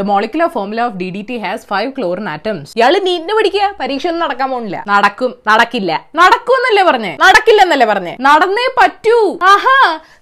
The molecular formula of DDT has 5 chlorine atoms. ഇയാള് നീറ്റിന് പഠിക്കുക, പരീക്ഷ ഒന്നും നടക്കാൻ പോണില്ല. നടക്കും, നടക്കില്ല, നടക്കൂന്നല്ലേ പറഞ്ഞേ, നടക്കില്ലെന്നല്ലേ പറഞ്ഞേ, നടന്നേ പറ്റൂ. ആഹാ,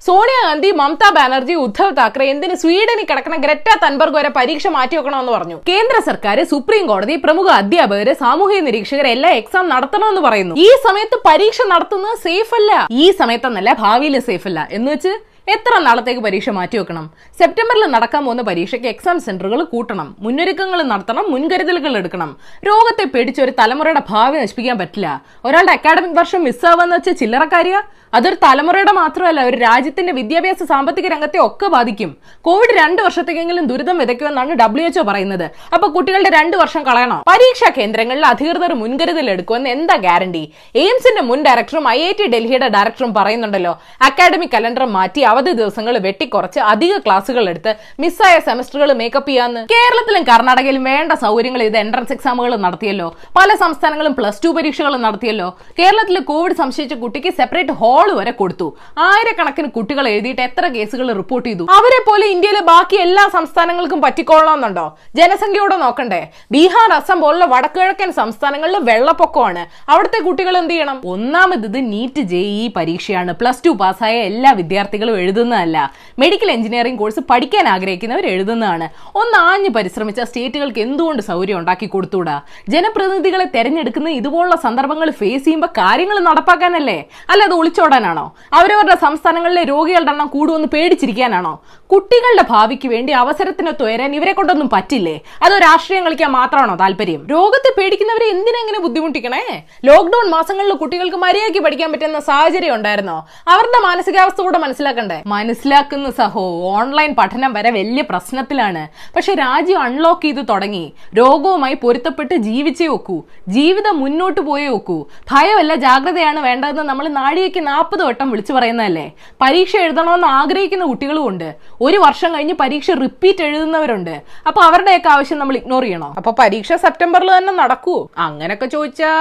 സോണിയാഗാന്ധി, മമതാ ബാനർജി, ഉദ്ധവ് താക്കറെ എന്തിന് സ്വീഡനിൽ കിടക്കണ ഗ്രെറ്റ തൻബർഗ് വരെ പരീക്ഷ മാറ്റി വെക്കണമെന്ന് പറഞ്ഞു. കേന്ദ്ര സർക്കാർ, സുപ്രീം കോടതി, പ്രമുഖ അധ്യാപകര്, സാമൂഹിക നിരീക്ഷകർ എല്ലാം എക്സാം നടത്തണമെന്ന് പറയുന്നു. ഈ സമയത്ത് പരീക്ഷ നടത്തുന്നത് സേഫ് അല്ല. ഈ സമയത്തെന്നല്ല, ഭാവിയിൽ സേഫ് അല്ല എന്ന് വെച്ച് എത്ര നാളത്തേക്ക് പരീക്ഷ മാറ്റി വെക്കണം? സെപ്റ്റംബറിൽ നടക്കാൻ പോകുന്ന പരീക്ഷയ്ക്ക് എക്സാം സെന്ററുകൾ കൂട്ടണം, മുന്നൊരുക്കങ്ങൾ നടത്തണം, മുൻകരുതലുകൾ എടുക്കണം. രോഗത്തെ പേടിച്ച് ഒരു തലമുറയുടെ ഭാവി നശിപ്പിക്കാൻ പറ്റില്ല. ഒരാളുടെ അക്കാഡമിക് വർഷം മിസ്സാവാന്ന് വെച്ചാൽ ചില്ലറ കാര്യ? അതൊരു തലമുറയുടെ മാത്രമല്ല, ഒരു രാജ്യത്തിന്റെ വിദ്യാഭ്യാസ സാമ്പത്തിക രംഗത്തെ ഒക്കെ ബാധിക്കും. കോവിഡ് 2 വർഷത്തേക്കെങ്കിലും ദുരിതം വിതയ്ക്കുമെന്നാണ് WHO പറയുന്നത്. അപ്പൊ കുട്ടികളുടെ 2 വർഷം കളയണോ? പരീക്ഷാ കേന്ദ്രങ്ങളിൽ അധികൃതർ മുൻകരുതൽ എടുക്കുമെന്ന് എന്താ ഗ്യാരണ്ടി? എയിംസിന്റെ മുൻ ഡയറക്ടറും IIT ഡൽഹിയുടെ ഡയറക്ടറും പറയുന്നുണ്ടല്ലോ, അക്കാഡമിക് കലണ്ടർ മാറ്റി അവധി ദിവസങ്ങൾ വെട്ടിക്കുറച്ച് അധിക ക്ലാസുകൾ എടുത്ത് മിസ്സായ സെമസ്റ്ററുകൾ മേക്കപ്പ് ചെയ്യാന്ന്. കേരളത്തിലും കർണാടകയിലും വേണ്ട സൗകര്യങ്ങൾ ഇത് എൻട്രൻസ് എക്സാമുകൾ നടത്തിയല്ലോ, പല സംസ്ഥാനങ്ങളും +2 പരീക്ഷകൾ നടത്തിയല്ലോ. കേരളത്തിൽ കോവിഡ് സംശയിച്ച കുട്ടിക്ക് സെപ്പറേറ്റ് ഹോൾ വരെ കൊടുത്തു. ആയിരക്കണക്കിന് കുട്ടികൾ എഴുതിയിട്ട് എത്ര കേസുകൾ റിപ്പോർട്ട് ചെയ്തു? അവരെ പോലെ ഇന്ത്യയിലെ ബാക്കി എല്ലാ സംസ്ഥാനങ്ങൾക്കും പറ്റിക്കൊള്ളണമെന്നുണ്ടോ? ജനസംഖ്യയോടെ നോക്കണ്ടേ? ബീഹാർ, അസം പോലുള്ള വടക്കുകിഴക്കൻ സംസ്ഥാനങ്ങളിൽ വെള്ളപ്പൊക്കമാണ്. അവിടുത്തെ കുട്ടികൾ എന്ത് ചെയ്യണം? ഒന്നാമത് ഇത് NEET JEE പരീക്ഷയാണ്. +2 പാസ്സായ എല്ലാ വിദ്യാർത്ഥികളും എഴുതുന്നതല്ല. മെഡിക്കൽ എഞ്ചിനീയറിംഗ് കോഴ്സ് പഠിക്കാൻ ആഗ്രഹിക്കുന്നവർ എഴുതുന്നതാണ്. ഒന്നാഞ്ഞു പരിശ്രമിച്ച സ്റ്റേറ്റുകൾക്ക് എന്തുകൊണ്ട് സൗകര്യം ഉണ്ടാക്കി കൊടുത്തൂടാ? ജനപ്രതിനിധികളെ തെരഞ്ഞെടുക്കുന്ന ഇതുപോലുള്ള സന്ദർഭങ്ങൾ ഫേസ് ചെയ്യുമ്പോൾ കാര്യങ്ങൾ നടപ്പാക്കാനല്ലേ, അല്ലാതെ ഒളിച്ചോടാനാണോ? അവരവരുടെ സംസ്ഥാനങ്ങളിലെ രോഗികളുടെ എണ്ണം കൂടുമെന്ന് പേടിച്ചിരിക്കാനാണോ? കുട്ടികളുടെ ഭാവിക്ക് വേണ്ടി അവസരത്തിനൊത്ത് ഉയരാൻ ഇവരെ കൊണ്ടൊന്നും പറ്റില്ലേ? അതോ രാഷ്ട്രീയം കളിക്കാൻ മാത്രമാണോ താല്പര്യം? രോഗത്തെ പേടിക്കുന്നവരെ എന്തിനെങ്ങനെ ബുദ്ധിമുട്ടിക്കണേ? ലോക്ക്ഡൌൺ മാസങ്ങളിൽ കുട്ടികൾക്ക് മര്യാദയ്ക്ക് പഠിക്കാൻ പറ്റുന്ന സാഹചര്യം ഉണ്ടായിരുന്നോ? അവരുടെ മാനസികാവസ്ഥ കൂടെ മനസ്സിലാക്കണ്ടേ? മനസ്സിലാക്കുന്ന സഹോ, ഓൺലൈൻ പഠനം വരെ വലിയ പ്രശ്നത്തിലാണ്. പക്ഷെ രാജ്യം അൺലോക്ക് ചെയ്ത് തുടങ്ങി. രോഗവുമായി പൊരുത്തപ്പെട്ട് ജീവിച്ചേ ഒക്കൂ, ജീവിതം മുന്നോട്ട് പോയേ ഒക്കൂ. ഭയമല്ല, ജാഗ്രതയാണ് വേണ്ടതെന്ന് നമ്മൾ നാഴികയ്ക്ക് 40 വട്ടം വിളിച്ചു പറയുന്നതല്ലേ? പരീക്ഷ എഴുതണമെന്ന് ആഗ്രഹിക്കുന്ന കുട്ടികളുമുണ്ട്. 1 വർഷം കഴിഞ്ഞ് പരീക്ഷ റിപ്പീറ്റ് എഴുതുന്നവരുണ്ട്. അപ്പൊ അവരുടെയൊക്കെ ആവശ്യം നമ്മൾ ഇഗ്നോർ ചെയ്യണോ? അപ്പൊ പരീക്ഷ സെപ്റ്റംബറിൽ തന്നെ നടക്കൂ? അങ്ങനെയൊക്കെ ചോദിച്ചാ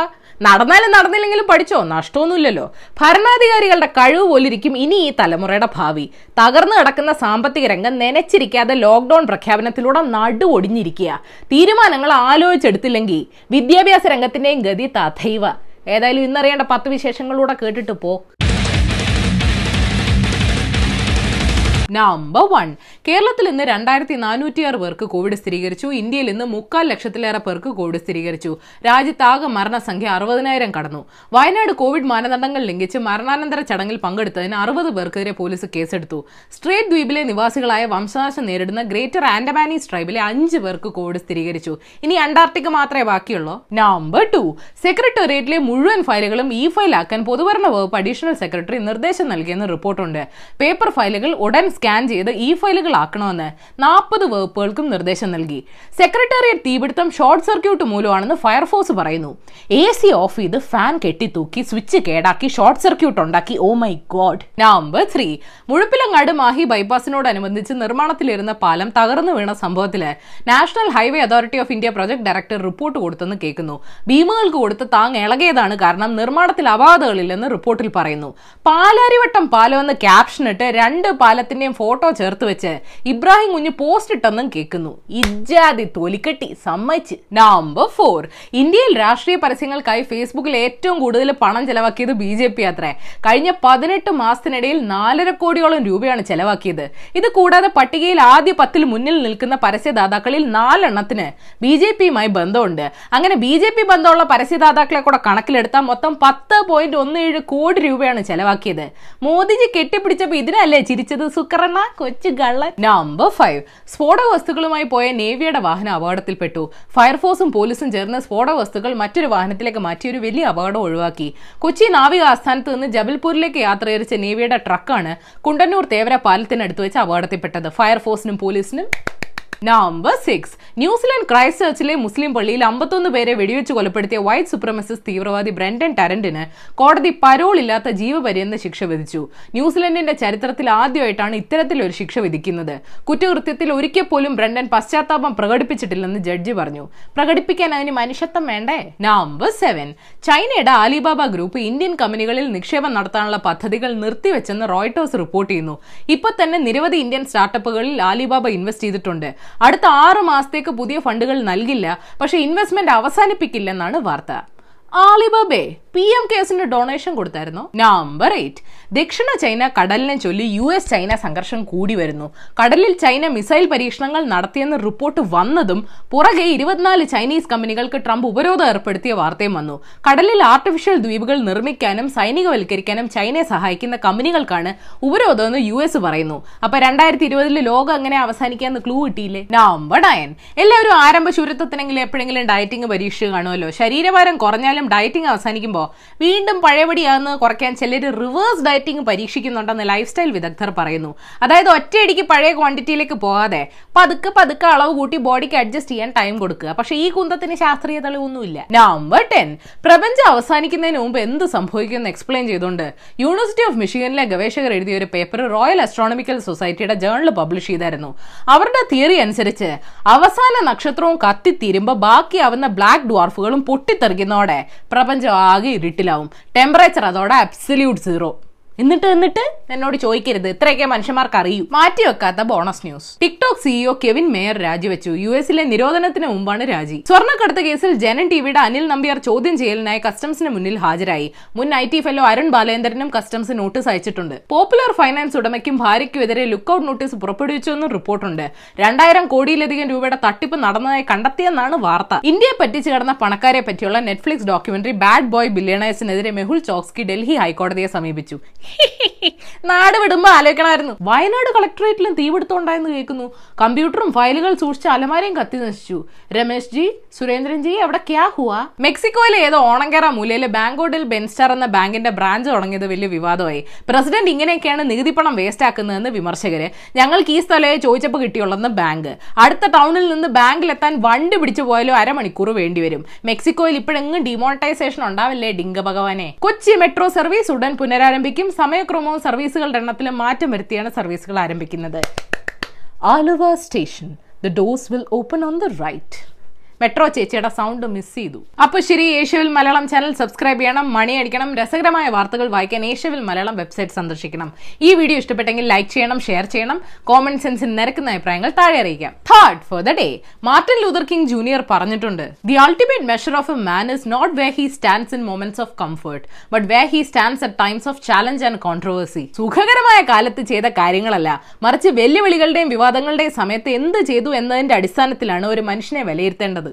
നടന്നാലും നടന്നില്ലെങ്കിലും പഠിച്ചോ, നഷ്ടമൊന്നുമില്ലല്ലോ. ഭരണാധികാരികളുടെ കഴിവ് പോലിരിക്കും ഇനി ഈ തലമുറയുടെ ഭാവി. തകർന്നു കിടക്കുന്ന സാമ്പത്തിക രംഗം നനച്ചിരിക്കാതെ ലോക്ക്ഡൌൺ പ്രഖ്യാപനത്തിലൂടെ നടു ഒടിഞ്ഞിരിക്കുക. തീരുമാനങ്ങൾ ആലോചിച്ചെടുത്തില്ലെങ്കിൽ വിദ്യാഭ്യാസ രംഗത്തിന്റെയും ഗതി തഥൈവ. ഏതായാലും ഇന്നറിയേണ്ട 10 വിശേഷങ്ങളിലൂടെ കേട്ടിട്ട് പോ. നമ്പർ 1, കേരളത്തിൽ ഇന്ന് 2406 പേർക്ക് കോവിഡ് സ്ഥിരീകരിച്ചു. ഇന്ത്യയിൽ ഇന്ന് 3.25 ലക്ഷത്തിലേറെ പേർക്ക് കോവിഡ് സ്ഥിരീകരിച്ചു. രാജ്യത്താകെ മരണസംഖ്യ 60,000 കടന്നു. വയനാട് കോവിഡ് മാനദണ്ഡങ്ങൾ ലംഘിച്ച് മരണാനന്തര ചടങ്ങിൽ പങ്കെടുത്തതിന് 60 പേർക്കെതിരെ പോലീസ് കേസെടുത്തു. സ്ട്രേറ്റ് ദ്വീപിലെ നിവാസികളായ വംശനാശം നേരിടുന്ന ഗ്രേറ്റർ ആൻഡമാനീസ് ട്രൈബിലെ 5 പേർക്ക് കോവിഡ് സ്ഥിരീകരിച്ചു. ഇനി അന്റാർട്ടിക്ക മാത്രമേ ബാക്കിയുള്ളൂ. നമ്പർ 2, സെക്രട്ടേറിയറ്റിലെ മുഴുവൻ ഫയലുകളും e-ഫയലാക്കാൻ പൊതുഭരണ വകുപ്പ് അഡീഷണൽ സെക്രട്ടറി നിർദ്ദേശം നൽകിയെന്ന് റിപ്പോർട്ടുണ്ട്. പേപ്പർ ഫയലുകൾ ഉടൻ സ്കാൻ ചെയ്ത് e-ഫയലുകൾ ആക്കണമെന്ന് 40 വകുപ്പുകൾക്കും നിർദ്ദേശം നൽകി. സെക്രട്ടേറിയറ്റ് തീപിടുത്തം ഷോർട്ട് സർക്യൂട്ട് മൂലമാണെന്ന് ഫയർഫോഴ്സ് പറയുന്നു. AC ഓഫ് ചെയ്ത് ഫാൻ കെട്ടിത്തൂക്കി സ്വിച്ച് കേടാക്കി ഷോർട്ട് സർക്യൂട്ട് ഉണ്ടാക്കി. Oh my god. Number 3, Muzhappilangad Mahe ബൈപ്പാസിനോടനുബന്ധിച്ച് നിർമ്മാണത്തിലിരുന്ന പാലം തകർന്നു വീണ സംഭവത്തില് national highway authority of India project director report കൊടുത്തെന്ന് കേൾക്കുന്നു. ഭീമകൾക്ക് കൊടുത്ത താങ് ഇളകിയതാണ് കാരണം. നിർമ്മാണത്തിൽ അപാകതകളില്ലെന്ന് റിപ്പോർട്ടിൽ പറയുന്നു. പാലാരിവട്ടം പാലം എന്ന് ക്യാപ്ഷനിട്ട് 2 പാലത്തിന്റെ ഫോട്ടോ ചേർത്ത് വെച്ച് ഇബ്രാഹിം കുഞ്ഞു പോസ്റ്റ് ഇട്ടെന്നും കേൾക്കുന്നു. ഇജാതി തോലിക്കെട്ടി സമ്മതിച്ച്. നമ്പർ 4, ഇന്ത്യയിൽ രാഷ്ട്രീയ പരസ്യങ്ങൾക്കായി ഫേസ്ബുക്കിൽ ഏറ്റവും കൂടുതൽ പണം ചെലവാക്കിയത് BJP അത്രേ. കഴിഞ്ഞ 18 മാസത്തിനിടയിൽ 4.5 കോടിയോളം രൂപയാണ് ചെലവാക്കിയത്. ഇത് കൂടാതെ പട്ടികയിൽ ആദ്യ 10-ൽ മുന്നിൽ നിൽക്കുന്ന പരസ്യദാതാക്കളിൽ 4 എണ്ണത്തിന് BJPയുമായി ബന്ധമുണ്ട്. അങ്ങനെ BJP ബന്ധമുള്ള പരസ്യദാതാക്കളെ കൂടെ കണക്കിലെടുത്താൽ മൊത്തം 10.17 കോടി രൂപയാണ് ചെലവാക്കിയത്. മോദിജി കെട്ടിപ്പിടിച്ചപ്പോൾ ഇതിനല്ലേ ചിരിച്ചത് സുക്കർ? നമ്പർ 5, സ്ഫോടക വസ്തുക്കളുമായി പോയ നേവിയുടെ വാഹനം അപകടത്തിൽപ്പെട്ടു. ഫയർഫോഴ്സും പോലീസും ചേർന്ന് സ്ഫോടക വസ്തുക്കൾ മറ്റൊരു വാഹനത്തിലേക്ക് മാറ്റി ഒരു വലിയ അപകടം ഒഴിവാക്കി. കൊച്ചി നാവിക ആസ്ഥാനത്ത് നിന്ന് ജബൽപൂരിലേക്ക് യാത്രയരിച്ച നേവിയുടെ ട്രക്കാണ് കുണ്ടന്നൂർ തേവര പാലത്തിനടുത്ത് വെച്ച് അപകടത്തിൽപ്പെട്ടത്. ഫയർഫോഴ്സിനും പോലീസിനും. നമ്പർ 6, ന്യൂസിലാൻഡ് ക്രൈസ്റ്റ്ചർച്ചിലെ മുസ്ലിം പള്ളിയിൽ 51 പേരെ വെടിവെച്ച് കൊലപ്പെടുത്തിയ വൈറ്റ് സുപ്രമസിസ്റ്റ് തീവ്രവാദി ബ്രെൻഡൻ ടരന്റിന് കോടതി പരോളില്ലാത്ത ജീവപര്യന്ത ശിക്ഷ വിധിച്ചു. ന്യൂസിലൻഡിന്റെ ചരിത്രത്തിൽ ആദ്യമായിട്ടാണ് ഇത്തരത്തിലൊരു ശിക്ഷ വിധിക്കുന്നത്. കുറ്റകൃത്യത്തിൽ ഒരിക്കൽ പോലും ബ്രെൻഡൻ പശ്ചാത്താപം പ്രകടിപ്പിച്ചിട്ടില്ലെന്ന് ജഡ്ജി പറഞ്ഞു. പ്രകടിപ്പിക്കാൻ അതിന് മനുഷ്യത്വം വേണ്ടേ? നമ്പർ 7. ചൈനയുടെ ആലിബാബ ഗ്രൂപ്പ് ഇന്ത്യൻ കമ്പനികളിൽ നിക്ഷേപം നടത്താനുള്ള പദ്ധതികൾ നിർത്തിവെച്ചെന്ന് റോയിട്ടേഴ്സ് റിപ്പോർട്ട് ചെയ്യുന്നു. ഇപ്പൊ തന്നെ നിരവധി ഇന്ത്യൻ സ്റ്റാർട്ടപ്പുകളിൽ ആലിബാബ ഇൻവെസ്റ്റ് ചെയ്തിട്ടുണ്ട്. അടുത്ത 6 മാസത്തേക്ക് പുതിയ ഫണ്ടുകൾ നൽകില്ല, പക്ഷേ ഇൻവെസ്റ്റ്മെന്റ് അവസാനിപ്പിക്കില്ലെന്നാണ് വാർത്ത. ആലിബാബയെ PM കേസിന് ഡൊണേഷൻ കൊടുത്തായിരുന്നു. നമ്പർ 8. ദക്ഷിണ ചൈന കടലിനെ ചൊല്ലി US ചൈന സംഘർഷം കൂടി വരുന്നു. കടലിൽ ചൈന മിസൈൽ പരീക്ഷണങ്ങൾ നടത്തിയെന്ന് റിപ്പോർട്ട് വന്നതും പുറകെ 24 ചൈനീസ് കമ്പനികൾക്ക് ട്രംപ് ഉപരോധം ഏർപ്പെടുത്തിയ വാർത്തയും വന്നു. കടലിൽ ആർട്ടിഫിഷ്യൽ ദ്വീപുകൾ നിർമ്മിക്കാനും സൈനികവൽക്കരിക്കാനും ചൈനയെ സഹായിക്കുന്ന കമ്പനികൾക്കാണ് ഉപരോധമെന്ന് US പറയുന്നു. അപ്പൊ 2020 ലോകം അങ്ങനെ അവസാനിക്കാന്ന് ക്ലൂ കിട്ടിയില്ലേ? നമ്പർ 9. എല്ലാവരും ആരംഭ ശൂരത്വത്തിനെങ്കിലും എപ്പോഴെങ്കിലും ഡയറ്റിംഗ് പരീക്ഷ കാണുമല്ലോ. ശരീരഭാരം കുറഞ്ഞാലും ഡയറ്റിംഗ് അവസാനിക്കുമ്പോൾ വീണ്ടും പഴയപടിയാന്ന് കുറയ്ക്കാൻ ചിലർ റിവേഴ്സ് ഡയറ്റിംഗ് പരീക്ഷിക്കുന്നുണ്ടെന്ന് ലൈഫ് സ്റ്റൈൽ വിദഗ്ധർ പറയുന്നു. അതായത് ഒറ്റയടിക്ക് പഴയ ക്വാണ്ടിറ്റിയിലേക്ക് പോകാതെ പതുക്കെ പതുക്കെ അളവ് കൂട്ടി ബോഡിക്ക് അഡ്ജസ്റ്റ് ചെയ്യാൻ ടൈം കൊടുക്കുക. പക്ഷേ ഈ കുന്തത്തിന് ശാസ്ത്രീയ തെളിവൊന്നുമില്ല. നമ്പർ 10. പ്രപഞ്ചം അവസാനിക്കുന്നതിന് മുമ്പ് എന്ത് സംഭവിക്കുമെന്ന് എക്സ്പ്ലെയിൻ ചെയ്തുകൊണ്ട് യൂണിവേഴ്സിറ്റി ഓഫ് മിഷിഗനിലെ ഗവേഷകർ എഴുതിയ ഒരു പേപ്പർ റോയൽ അസ്ട്രോണമിക്കൽ സൊസൈറ്റിയുടെ ജേണൽ പബ്ലിഷ് ചെയ്തായിരുന്നു. അവരുടെ തിയറി അനുസരിച്ച് അവസാന നക്ഷത്രവും കത്തിത്തീരുമ്പോൾ ബാക്കിയാവുന്ന ബ്ലാക്ക് ഡ്വാർഫുകളും പൊട്ടിത്തെറിക്കുന്നതോടെ പ്രപഞ്ചം ആകെ ഇരുട്ടിലാവും. ടെമ്പറേച്ചർ അതോടെ അബ്സല്യൂട്ട് 0. എന്നിട്ട് എന്നോട് ചോദിക്കരുത്, ഇത്രയൊക്കെ മനുഷ്യന്മാർക്ക് അറിയൂ. മാറ്റിവെക്കാത്ത bonus news. TikTok CEO Kevin Mayer രാജിവെച്ചു. US നിരോധനത്തിന് മുമ്പാണ് രാജി. സ്വർണ്ണക്കടത്ത് കേസിൽ ജനൻ ടിവിയുടെ അനിൽ നമ്പ്യാർ ചോദ്യം ചെയ്യലിനായി കസ്റ്റംസിന് മുന്നിൽ ഹാജരായി. മുൻ IT ഫെല്ലോ അരുൺ ബാലേന്ദ്രനും കസ്റ്റംസ് നോട്ടീസ് അയച്ചിട്ടുണ്ട്. പോപ്പുലർ ഫൈനാൻസ് ഉടമയ്ക്കും ഭാര്യയ്ക്കുമെതിരെ ലുക്കൌട്ട് നോട്ടീസ് പുറപ്പെടുവിച്ചുവെന്നും റിപ്പോർട്ടുണ്ട്. 2000 കോടിയിലധികം രൂപയുടെ തട്ടിപ്പ് നടന്നതായി കണ്ടെത്തിയെന്നാണ് വാർത്ത. ഇന്ത്യയെ പറ്റിച്ചു കിടന്ന പണക്കാരെ പറ്റിയുള്ള Netflix ഡോക്യുമെന്ററി ബാഡ് ബോയ് ബില്യണേഴ്സിനെതിരെ മെഹുൽ ചോക്സ്കി ഡൽഹി ഹൈക്കോടതിയെ സമീപിച്ചു. നാട് വിടുമ്പോ ആലോചിക്കണമായിരുന്നു. വയനാട് കളക്ടറേറ്റിലും തീപിടുത്തമുണ്ടായെന്ന് കേൾക്കുന്നു. കമ്പ്യൂട്ടറും ഫയലുകൾ സൂക്ഷിച്ച അലമാരയും കത്തി നശിച്ചു. രമേശ് ജി, സുരേന്ദ്രൻ ജി, അവിടെ ക്യാ ഹുവാ? മെക്സിക്കോയിലെ ഏതോ ഓണങ്കേറ മൂലയിലെ ബാങ്കോട്ടിൽ ബെൻസ്റ്റാർ എന്ന ബാങ്കിന്റെ ബ്രാഞ്ച് തുടങ്ങിയത് വലിയ വിവാദമായി. പ്രസിഡന്റ് ഇങ്ങനെയൊക്കെയാണ് നികുതി പണം വേസ്റ്റ് ആക്കുന്നതെന്ന് വിമർശകര്. ഞങ്ങൾക്ക് ഈ സ്ഥലമായി ചോദിച്ചപ്പോൾ കിട്ടിയുള്ളതെന്ന് ബാങ്ക്. അടുത്ത ടൗണിൽ നിന്ന് ബാങ്കിലെത്താൻ വണ്ടി പിടിച്ചു പോയാലും അരമണിക്കൂർ വേണ്ടിവരും. മെക്സിക്കോയിൽ ഇപ്പോഴെങ്ങും ഡിമോണിറ്റൈസേഷൻ ഉണ്ടാവില്ലേ ഡിങ്ക ഭഗവാനെ? കൊച്ചി മെട്രോ സർവീസ് ഉടൻ പുനരാരംഭിക്കും. സമയക്രമവും സർവീസുകളുടെ എണ്ണത്തിൽ മാറ്റം വരുത്തിയാണ് സർവീസുകൾ ആരംഭിക്കുന്നത്. Aluva station, the doors will open on the right. Metro ചേച്ചിയുടെ സൗണ്ട് മിസ് ചെയ്തു. അപ്പൊ ശരി, ഏഷ്യവിൽ മലയാളം ചാനൽ സബ്സ്ക്രൈബ് ചെയ്യണം, മണിയടിക്കണം. രസകരമായ വാർത്തകൾ വായിക്കാൻ ഏഷ്യവിൽ മലയാളം വെബ്സൈറ്റ് സന്ദർശിക്കണം. ഈ വീഡിയോ ഇഷ്ടപ്പെട്ടെങ്കിൽ ലൈക്ക് ചെയ്യണം, ഷെയർ ചെയ്യണം. കോമൺ സെൻസിൽ നിരക്കുന്ന അഭിപ്രായങ്ങൾ താഴെ അറിയിക്കാം. Thought for the day, Martin Luther King Junior പറഞ്ഞിട്ടുണ്ട്, the ultimate measure of a man is not where he stands in moments of comfort but where he stands at times of challenge and controversy. സുഖകരമായ കാലത്ത് ചെയ്ത കാര്യങ്ങളല്ല, മറിച്ച് വെല്ലുവിളികളുടെയും വിവാദങ്ങളുടെയും സമയത്ത് എന്ത് ചെയ്തു എന്നതിന്റെ അടിസ്ഥാനത്തിലാണ് ഒരു മനുഷ്യനെ വിലയിരുത്തേണ്ടത്.